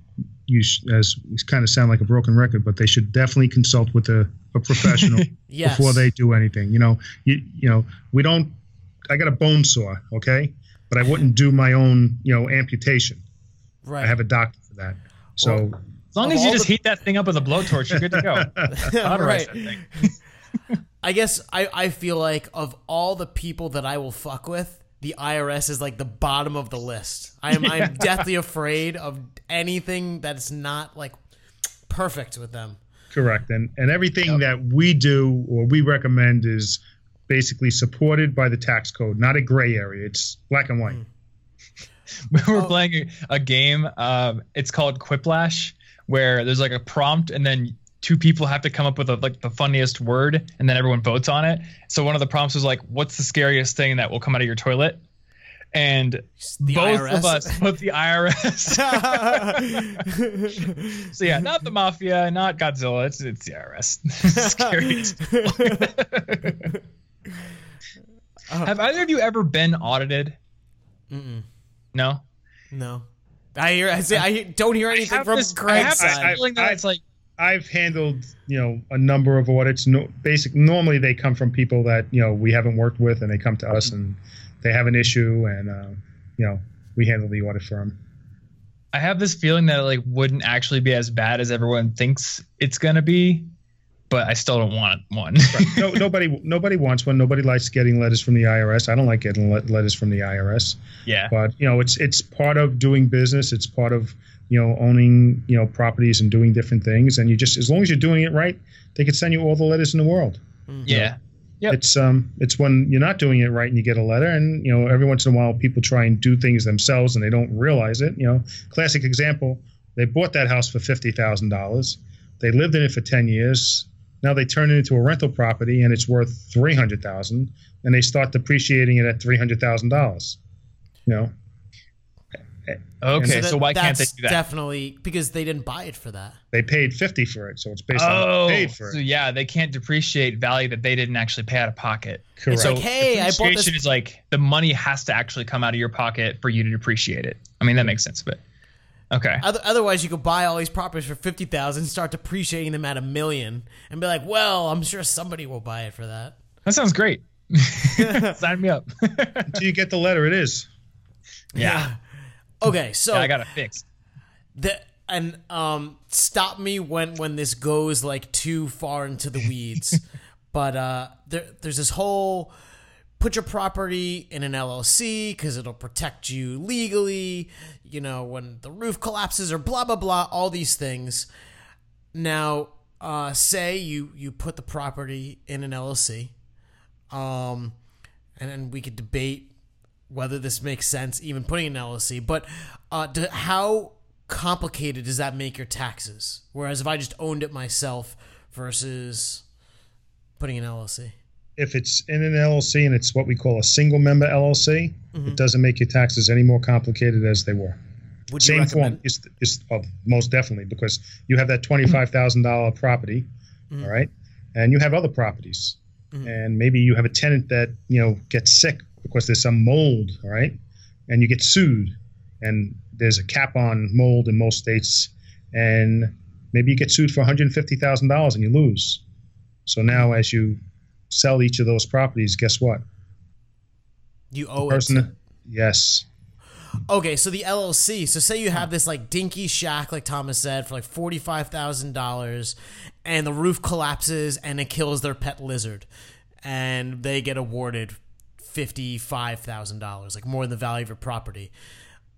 You, sh- as, you kind of sound like a broken record, but they should definitely consult with a, a professional yes. before they do anything. You know, you you know, we don't. I got a bone sore, okay, but I wouldn't do my own, you know, amputation. Right. I have a doctor for that. So well, as long as you just the- heat that thing up with a blowtorch, you're good to go. Right. I guess I, I feel like of all the people that I will fuck with, the I R S is like the bottom of the list. I am yeah. I'm deathly afraid of anything that's not like perfect with them. Correct. And and everything yep. that we do or we recommend is basically supported by the tax code, not a gray area. It's black and white. Mm. We're oh. playing a game. Um, it's called Quiplash, where there's like a prompt and then two people have to come up with a, like the funniest word and then everyone votes on it. So one of the prompts was like, what's the scariest thing that will come out of your toilet? And the both I R S. Of us put the I R S. So yeah, not the mafia, not Godzilla. It's, it's the I R S. Scary. uh, Have either of you ever been audited? Mm-mm. No? No. I, hear, I, say, I, I don't hear anything from Craig's side. I have this feeling that I, it's like, I've handled, you know, a number of audits. No, basic. Normally, they come from people that you know we haven't worked with, and they come to us and they have an issue, and uh, you know, we handle the audit for them. I have this feeling that it like wouldn't actually be as bad as everyone thinks it's gonna be, but I still don't want one. Right. No, nobody, nobody wants one. Nobody likes getting letters from the I R S. I don't like getting letters from the I R S. Yeah. But you know, it's it's part of doing business. It's part of you know owning you know properties and doing different things. And you just, as long as you're doing it right, they could send you all the letters in the world. Mm-hmm. Yeah. Yep. It's um, it's when you're not doing it right and you get a letter, and you know, every once in a while people try and do things themselves and they don't realize it. You know, classic example: they bought that house for fifty thousand dollars, they lived in it for ten years. Now they turn it into a rental property and it's worth three hundred thousand, and they start depreciating it at three hundred thousand dollars. You know. Okay, so, that, so why can't they do that? Definitely because they didn't buy it for that. They paid fifty for it, so it's based oh, on what they paid for it. So yeah, they can't depreciate value that they didn't actually pay out of pocket. Correct. It's so like, hey, I bought this. Is like the money has to actually come out of your pocket for you to depreciate it. I mean, that makes sense, but okay. Other, otherwise, you could buy all these properties for fifty thousand, start depreciating them at a million, and be like, well, I'm sure somebody will buy it for that. That sounds great. Sign me up. Until you get the letter, it is. Yeah. yeah. Okay, so yeah, I got it fixed. The and um, stop me when when this goes like too far into the weeds, but uh, there there's this whole put your property in an L L C because it'll protect you legally. You know, when the roof collapses or blah blah blah, all these things. Now, uh, say you you put the property in an L L C, um, and then we could debate whether this makes sense, even putting an L L C, but uh, do, how complicated does that make your taxes? Whereas if I just owned it myself versus putting an L L C. If it's in an L L C and it's what we call a single member L L C, mm-hmm. it doesn't make your taxes any more complicated as they were. Would Same you recommend- form is, is oh, most definitely, because you have that twenty-five thousand dollars mm-hmm. property, mm-hmm. all right, and you have other properties, mm-hmm. and maybe you have a tenant that you know gets sick because there's some mold, all right, and you get sued, and there's a cap on mold in most states, and maybe you get sued for one hundred fifty thousand dollars and you lose. So now as you sell each of those properties, guess what? You owe it. Yes. Okay, so the L L C, so say you have this like dinky shack, like Thomas said, for like forty-five thousand dollars, and the roof collapses and it kills their pet lizard, and they get awarded fifty-five thousand dollars, like more than the value of your property.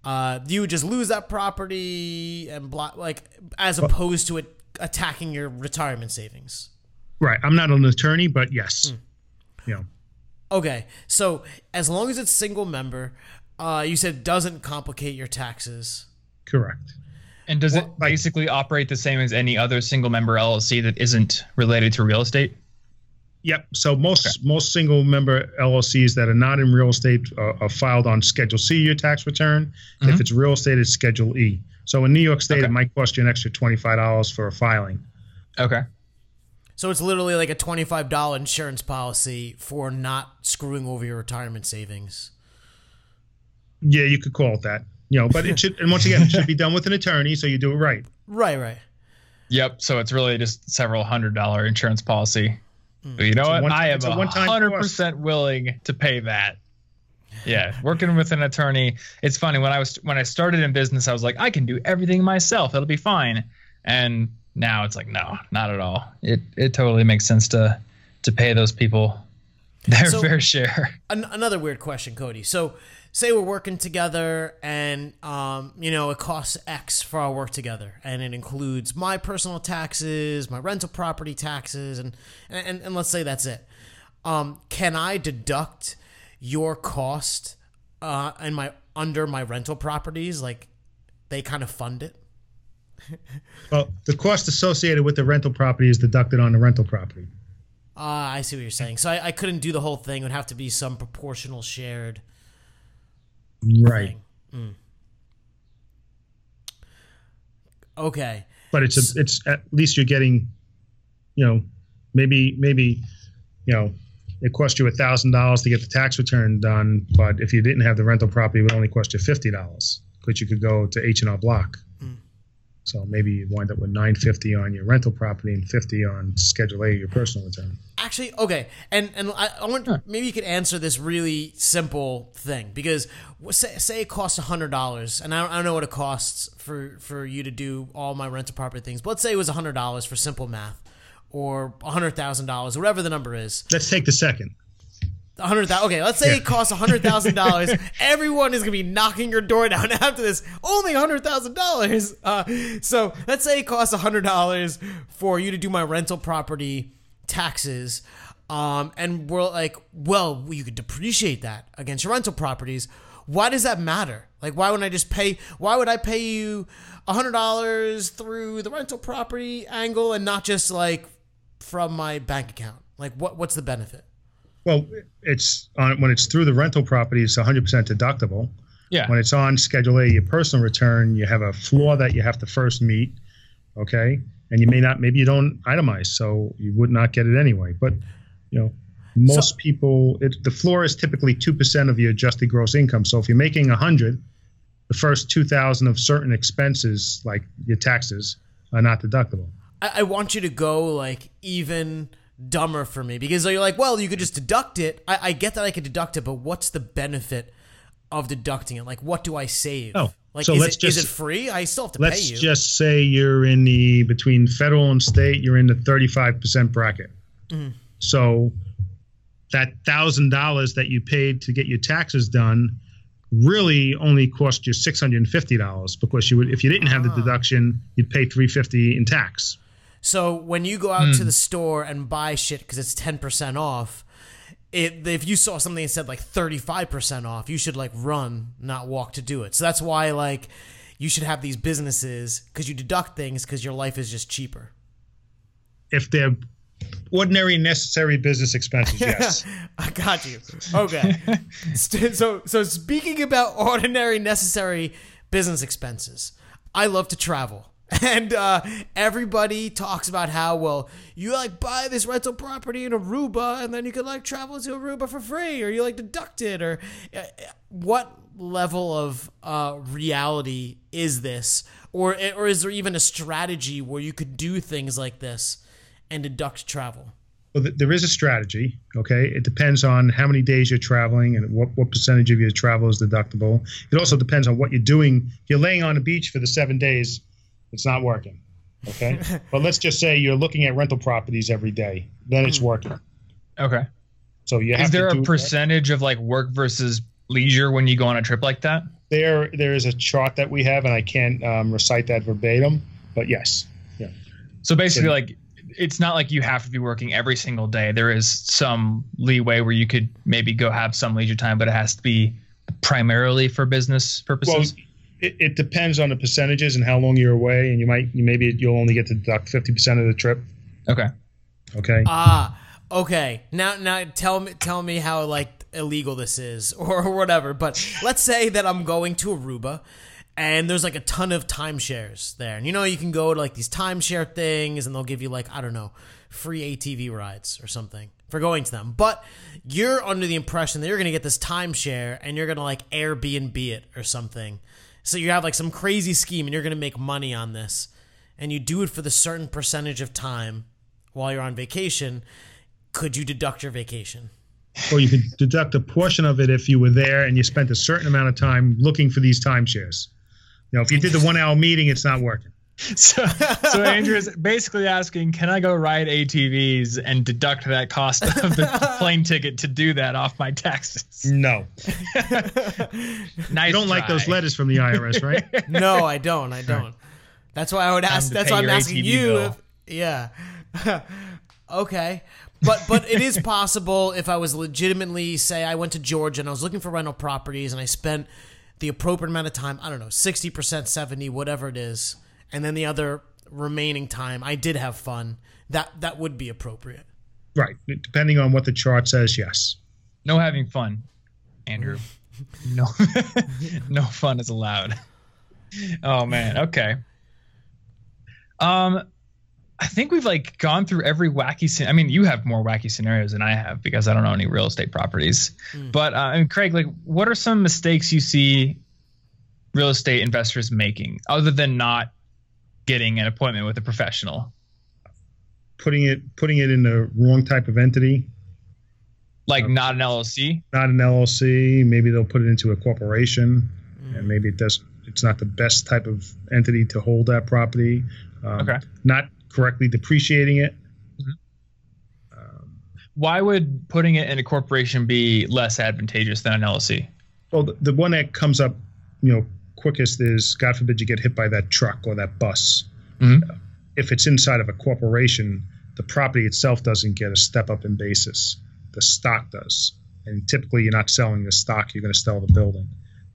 Uh, you would just lose that property and block, like, as opposed to it attacking your retirement savings. Right. I'm not an attorney, but yes. Mm. Yeah. Okay. So as long as it's single member, uh, you said it doesn't complicate your taxes. Correct. And does well, it basically like, operate the same as any other single member L L C that isn't related to real estate? Yep. So most okay. most single member L L Cs that are not in real estate are, are filed on Schedule C, your tax return. Mm-hmm. If it's real estate, it's Schedule E. So in New York State, okay. it might cost you an extra twenty-five dollars for a filing. Okay. So it's literally like a twenty-five dollars insurance policy for not screwing over your retirement savings. Yeah, you could call it that. You know, but it should, and once again, it should be done with an attorney, so you do it right. Right, right. Yep. So it's really just several hundred dollar insurance policy. You know what? One, I am one hundred percent willing to pay that. Yeah, working with an attorney. It's funny when I was when I started in business, I was like, I can do everything myself. It'll be fine. And now it's like, no, not at all. It it totally makes sense to to pay those people their so, fair share. An, another weird question, Cody. So say we're working together and, um, you know, it costs X for our work together. And it includes my personal taxes, my rental property taxes, and and, and let's say that's it. Um, can I deduct your cost uh, and my under my rental properties? Like they kind of fund it? Well, the cost associated with the rental property is deducted on the rental property. Ah, uh, I see what you're saying. So I, I couldn't do the whole thing. It would have to be some proportional shared... Right. Mm. Okay. But it's a, it's at least you're getting, you know, maybe maybe, you know, it cost you a thousand dollars to get the tax return done, but if you didn't have the rental property, it would only cost you fifty dollars because you could go to H and R Block. Mm. So maybe you wind up with nine fifty on your rental property and fifty on Schedule A, your personal return. Actually, okay, and and I, I wonder maybe you could answer this really simple thing because say, say it costs a hundred dollars, and I don't, I don't know what it costs for, for you to do all my rental property things. But let's say it was a hundred dollars for simple math. or one hundred thousand dollars, whatever the number is. Let's take the second. one hundred thousand dollars. Okay, let's say yeah. it costs one hundred thousand dollars. Everyone is going to be knocking your door down after this. Only one hundred thousand dollars. Uh, so let's say it costs one hundred dollars for you to do my rental property taxes. Um, and we're like, well, you could depreciate that against your rental properties. Why does that matter? Like, why wouldn't I just pay? Why would I pay you one hundred dollars through the rental property angle and not just like from my bank account? Like, what what's the benefit? Well, it's on, when it's through the rental property, it's one hundred percent deductible. Yeah. When it's on Schedule A, your personal return, you have a floor that you have to first meet, okay? And you may not, maybe you don't itemize, so you would not get it anyway. But, you know, most so, people, it, the floor is typically two percent of your adjusted gross income. So if you're making one hundred, the first two thousand of certain expenses, like your taxes, are not deductible. I, I want you to go, like, even dumber for me, because you're like, well, you could just deduct it. I, I get that I could deduct it, but what's the benefit of deducting it? Like, what do I save? Oh, like, so is, let's it, just, is it free? I still have to let's pay you. Let's just say you're in the, between federal and state, you're in the thirty-five percent bracket. Mm. So that one thousand dollars that you paid to get your taxes done really only cost you six hundred fifty dollars, because you would, if you didn't have ah. the deduction, you'd pay three hundred fifty dollars in tax. So when you go out mm. to the store and buy shit because it's ten percent off, it, if you saw something that said like thirty-five percent off, you should like run, not walk to do it. So that's why like you should have these businesses, because you deduct things because your life is just cheaper. If they're ordinary necessary business expenses, yes. I got you. Okay. so so speaking about ordinary necessary business expenses, I love to travel. And uh, everybody talks about how, well, you like buy this rental property in Aruba and then you can like travel to Aruba for free, or you like deduct it, or uh, what level of uh, reality is this? Or or is there even a strategy where you could do things like this and deduct travel? Well, th- there is a strategy, okay? It depends on how many days you're traveling and what, what percentage of your travel is deductible. It also depends on what you're doing. If you're laying on the beach for the seven days, it's not working, okay? But let's just say you're looking at rental properties every day. Then it's working. Okay. So you have is there to a do percentage that. Of like work versus leisure when you go on a trip like that? There, there is a chart that we have, and I can't um, recite that verbatim, but yes. Yeah. So basically, so, like, it's not like you have to be working every single day. There is some leeway where you could maybe go have some leisure time, but it has to be primarily for business purposes. Well, It, it depends on the percentages and how long you're away, and you might, you maybe you'll only get to deduct fifty percent of the trip. Okay. Okay. Ah, okay. Now, now tell me, tell me how like illegal this is or whatever. But let's say that I'm going to Aruba, and there's like a ton of timeshares there, and you know you can go to like these timeshare things, and they'll give you like I don't know, free A T V rides or something for going to them. But you're under the impression that you're going to get this timeshare, and you're going to like Airbnb it or something. So you have like some crazy scheme and you're going to make money on this, and you do it for the certain percentage of time while you're on vacation. Could you deduct your vacation? Well, you could deduct a portion of it if you were there and you spent a certain amount of time looking for these timeshares. You know, if you did the one hour meeting, it's not working. So, so Andrew's basically asking, can I go ride A T Vs and deduct that cost of the plane ticket to do that off my taxes? No. Nice. You don't try. Like those letters from the I R S, right? No, I don't. I don't. That's why I would ask. That's why I'm asking A T V you. If, yeah. Okay. But but it is possible if I was legitimately, say, I went to Georgia and I was looking for rental properties and I spent the appropriate amount of time, I don't know, sixty percent, seventy, whatever it is. And then the other remaining time, I did have fun. That that would be appropriate. Right. Depending on what the chart says, yes. No having fun, Andrew. No, no fun is allowed. Oh, man. Okay. Um, I think we've like gone through every wacky scene. I mean, you have more wacky scenarios than I have because I don't own any real estate properties. Mm. But uh, and Craig, like, what are some mistakes you see real estate investors making other than not getting an appointment with a professional? Putting it putting it in the wrong type of entity. Like um, not an L L C? Not an L L C. Maybe they'll put it into a corporation, mm. and maybe it doesn't. It's not the best type of entity to hold that property. Um, okay. Not correctly depreciating it. why would putting it in a corporation be less advantageous than an L L C? Well, the, the one that comes up, you know, quickest is, God forbid you get hit by that truck or that bus. Mm-hmm. If it's inside of a corporation, the property itself doesn't get a step up in basis. The stock does. And typically you're not selling the stock, you're going to sell the building.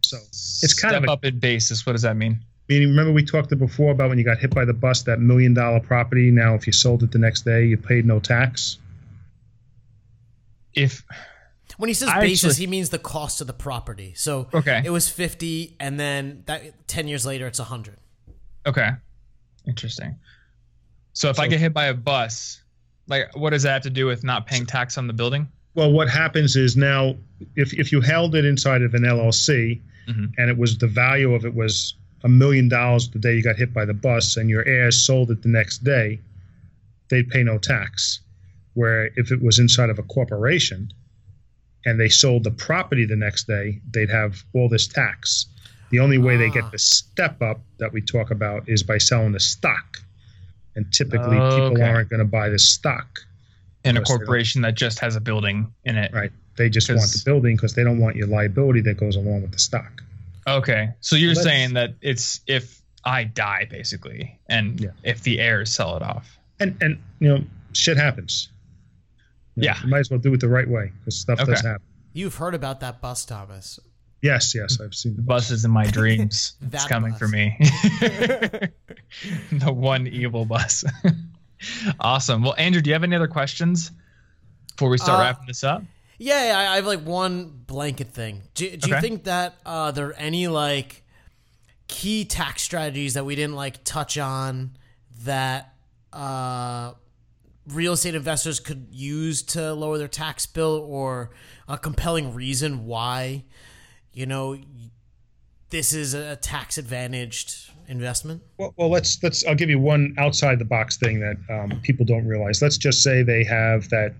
So it's kind step of a, up in basis. What does that mean? Meaning, remember we talked before about when you got hit by the bus, that million dollar property. Now, if you sold it the next day, you paid no tax. If when he says I basis, actually, he means the cost of the property. So okay. It was fifty, and then that ten years later, it's a hundred. Okay, interesting. So if so, I get hit by a bus, like what does that have to do with not paying tax on the building? Well, what happens is now, if if you held it inside of an L L C, mm-hmm. and it was the value of it was a million dollars the day you got hit by the bus, and your heirs sold it the next day, they'd pay no tax. Where if it was inside of a corporation, and they sold the property the next day, they'd have all this tax. The only way ah. they get the step up that we talk about is by selling the stock. And typically oh, people okay. aren't going to buy the stock. In a corporation that just has a building in it. Right. They just want the building because they don't want your liability that goes along with the stock. Okay. So you're Let's, saying that it's if I die, basically, and yeah. if the heirs sell it off. And, and you know, shit happens. You yeah. know, you might as well do it the right way because stuff okay. does happen. You've heard about that bus, Thomas. Yes, yes. I've seen the bus. Buses in my dreams. It's coming bus. for me. The one evil bus. Awesome. Well, Andrew, do you have any other questions before we start uh, wrapping this up? Yeah, I have like one blanket thing. Do, do okay. you think that uh, there are any like key tax strategies that we didn't like touch on that uh, real estate investors could use to lower their tax bill, or a compelling reason why, you know, this is a tax advantaged investment? Well, well, let's let's. I'll give you one outside the box thing that um, people don't realize. Let's just say they have that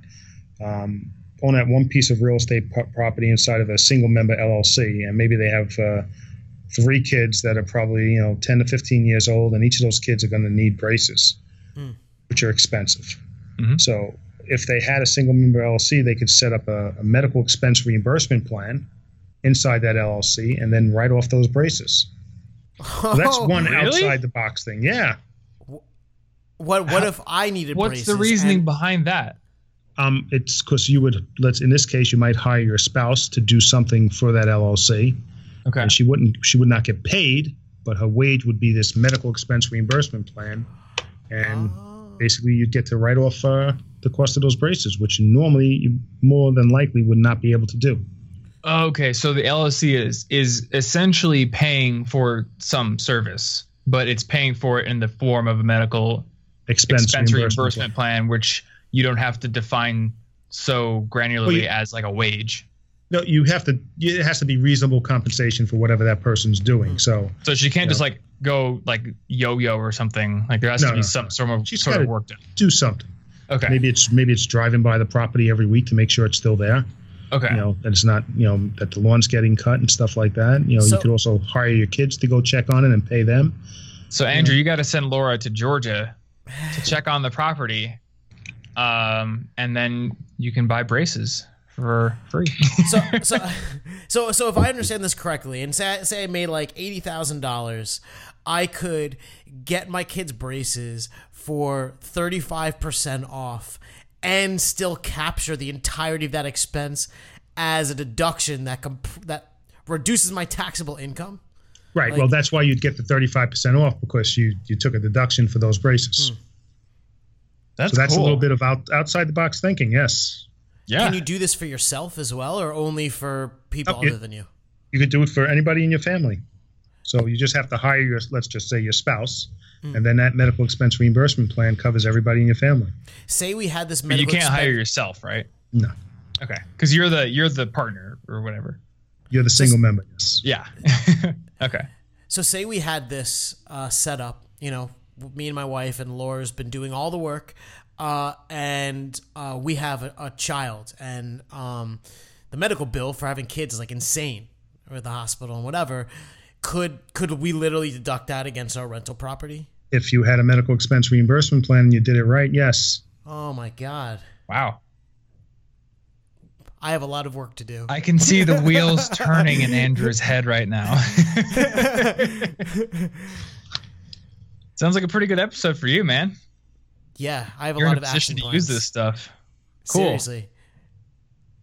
um, own that one piece of real estate p- property inside of a single member L L C, and maybe they have uh, three kids that are probably you know ten to fifteen years old, and each of those kids are going to need braces, mm. which are expensive. Mm-hmm. So if they had a single member L L C, they could set up a, a medical expense reimbursement plan inside that L L C, and then write off those braces. So that's one oh, really? outside the box thing. Yeah. What What How, if I needed what's braces? What's the reasoning and, behind that? Um, it's because you would let's in this case you might hire your spouse to do something for that L L C. Okay. And she wouldn't. She would not get paid, but her wage would be this medical expense reimbursement plan, and oh. basically you'd get to write off uh, the cost of those braces, which normally you more than likely would not be able to do. Okay, so the L L C is is essentially paying for some service, but it's paying for it in the form of a medical expense, expense reimbursement, reimbursement plan. plan, which you don't have to define so granularly well, you, as like a wage. No, you have to. It has to be reasonable compensation for whatever that person's doing. So, so she can't you know, just like go like yo-yo or something. Like there has no, to be no, some sort of she's sort of work done. Do something. Okay. Maybe it's maybe it's driving by the property every week to make sure it's still there. Okay. You know, that it's not, you know, that the lawn's getting cut and stuff like that. You know, so, you could also hire your kids to go check on it and pay them. So, Andrew, you know. you got to send Laura to Georgia to check on the property, um, and then you can buy braces for free. so, so, so, so, if I understand this correctly, and say, say I made like eighty thousand dollars, I could get my kids braces for thirty-five percent off and still capture the entirety of that expense as a deduction that comp- that reduces my taxable income? Right. Like, well, that's why you'd get the thirty-five percent off, because you, you took a deduction for those braces. Hmm. That's so that's cool. A little bit of out, outside the box thinking, yes. Yeah. Can you do this for yourself as well, or only for people oh, other you, than you? You could do it for anybody in your family. So you just have to hire your, let's just say, your spouse. And then that medical expense reimbursement plan covers everybody in your family. Say we had this medical expense. You can't expen- hire yourself, right? No. Okay. Because you're the you're the partner or whatever. You're the single so, member, yes. Yeah. Okay. So say we had this uh, set up, you know, me and my wife, and Laura's been doing all the work, uh, and uh, we have a, a child, and um, the medical bill for having kids is like insane, or the hospital and whatever. Could could we literally deduct that against our rental property? If you had a medical expense reimbursement plan and you did it right, yes. Oh, my God. Wow. I have a lot of work to do. I can see the wheels turning in Andrew's head right now. Sounds like a pretty good episode for you, man. Yeah, I have You're a lot in a of position action to plans. Use this stuff. Cool. Seriously,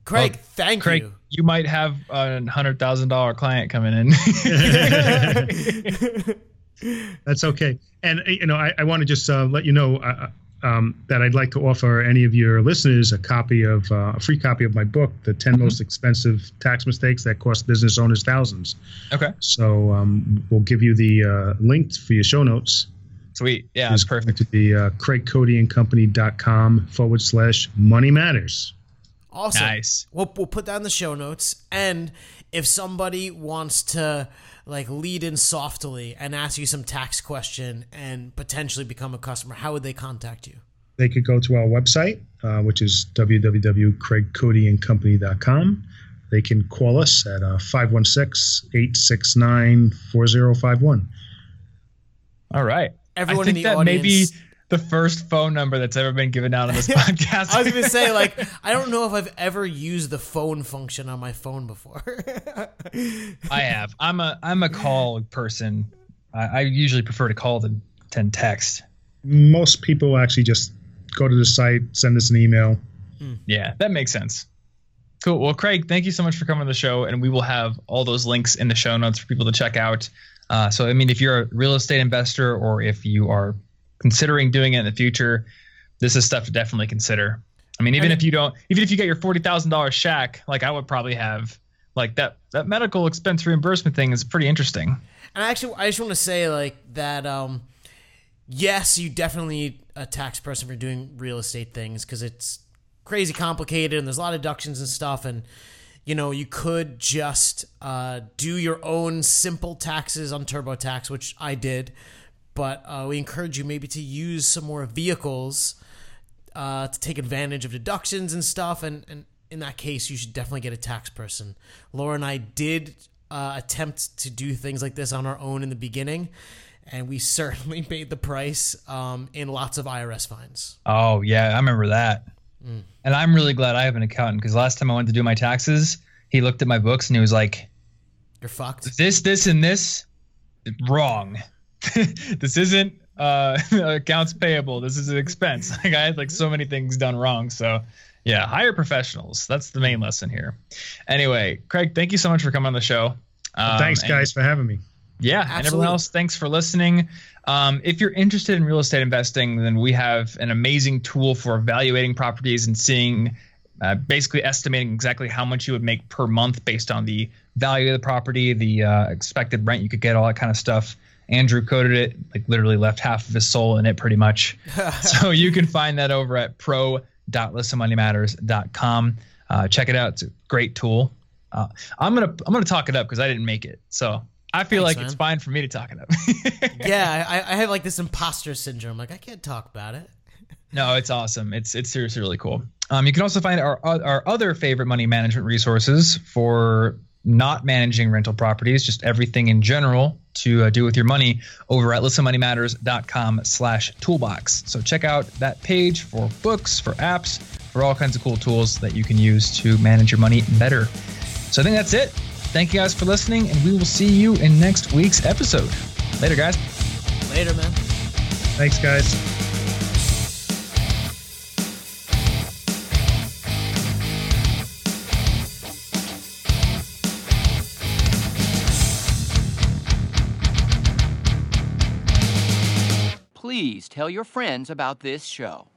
Craig, well, thank Craig, you. You might have a hundred thousand dollar client coming in. That's okay, and you know, I, I want to just uh, let you know. Uh, Um, that I'd like to offer any of your listeners a copy of uh, a free copy of my book, The ten mm-hmm. Most Expensive Tax Mistakes That Cost Business Owners Thousands. Okay. So um, we'll give you the uh, link for your show notes. Sweet. Yeah, it's perfect. To be uh, Craig Cody and Company dot com forward slash Money Matters. Awesome. Nice. We'll, we'll put that in the show notes. And if somebody wants to like lead in softly and ask you some tax question and potentially become a customer, how would they contact you? They could go to our website, uh, which is w w w dot Craig Cody and Company dot com. They can call us at uh, five one six, eight six nine, four zero five one. All right. Everyone I think in the that audience. Maybe the first phone number that's ever been given out on this podcast. I was going to say, like, I don't know if I've ever used the phone function on my phone before. I have. I'm a I'm a call person. I, I usually prefer to call than, than text. Most people actually just go to the site, send us an email. Hmm. Yeah, that makes sense. Cool. Well, Craig, thank you so much for coming on the show, and we will have all those links in the show notes for people to check out. Uh, so, I mean, if you're a real estate investor or if you are considering doing it in the future, this is stuff to definitely consider. I mean, even I mean, if you don't, even if you get your forty thousand dollars shack, like I would probably have, like that, that medical expense reimbursement thing is pretty interesting. And I actually, I just want to say like that, um, yes, you definitely need a tax person for doing real estate things because it's crazy complicated and there's a lot of deductions and stuff. And, you know, you could just uh, do your own simple taxes on TurboTax, which I did. But uh, we encourage you maybe to use some more vehicles uh, to take advantage of deductions and stuff. And, and in that case, you should definitely get a tax person. Laura and I did uh, attempt to do things like this on our own in the beginning. And we certainly paid the price um, in lots of I R S fines. Oh, yeah. I remember that. Mm. And I'm really glad I have an accountant because last time I went to do my taxes, he looked at my books and he was like, "You're fucked. This, this, and this, wrong. This isn't uh, accounts payable. This is an expense." Like I had like so many things done wrong. So yeah, hire professionals. That's the main lesson here. Anyway, Craig, thank you so much for coming on the show. Um, thanks guys for having me. Yeah. Absolutely. And everyone else, thanks for listening. Um, if you're interested in real estate investing, then we have an amazing tool for evaluating properties and seeing uh, basically estimating exactly how much you would make per month based on the value of the property, the uh, expected rent you could get, all that kind of stuff. Andrew coded it, like literally left half of his soul in it pretty much. So you can find that over at pro dot listen money matters dot com. Uh, check it out. It's a great tool. Uh, I'm going to I'm gonna talk it up because I didn't make it. So I feel Thanks, like man. It's fine for me to talk it up. Yeah, I, I have like this imposter syndrome. Like I can't talk about it. No, it's awesome. It's it's seriously really cool. Um, you can also find our our other favorite money management resources for not managing rental properties, just everything in general to uh, do with your money over at listen money matters dot com slash toolbox. So check out that page for books, for apps, for all kinds of cool tools that you can use to manage your money better. So I think that's it. Thank you guys for listening, and we will see you in next week's episode. Later, guys. Later, man. Thanks, guys. Please tell your friends about this show.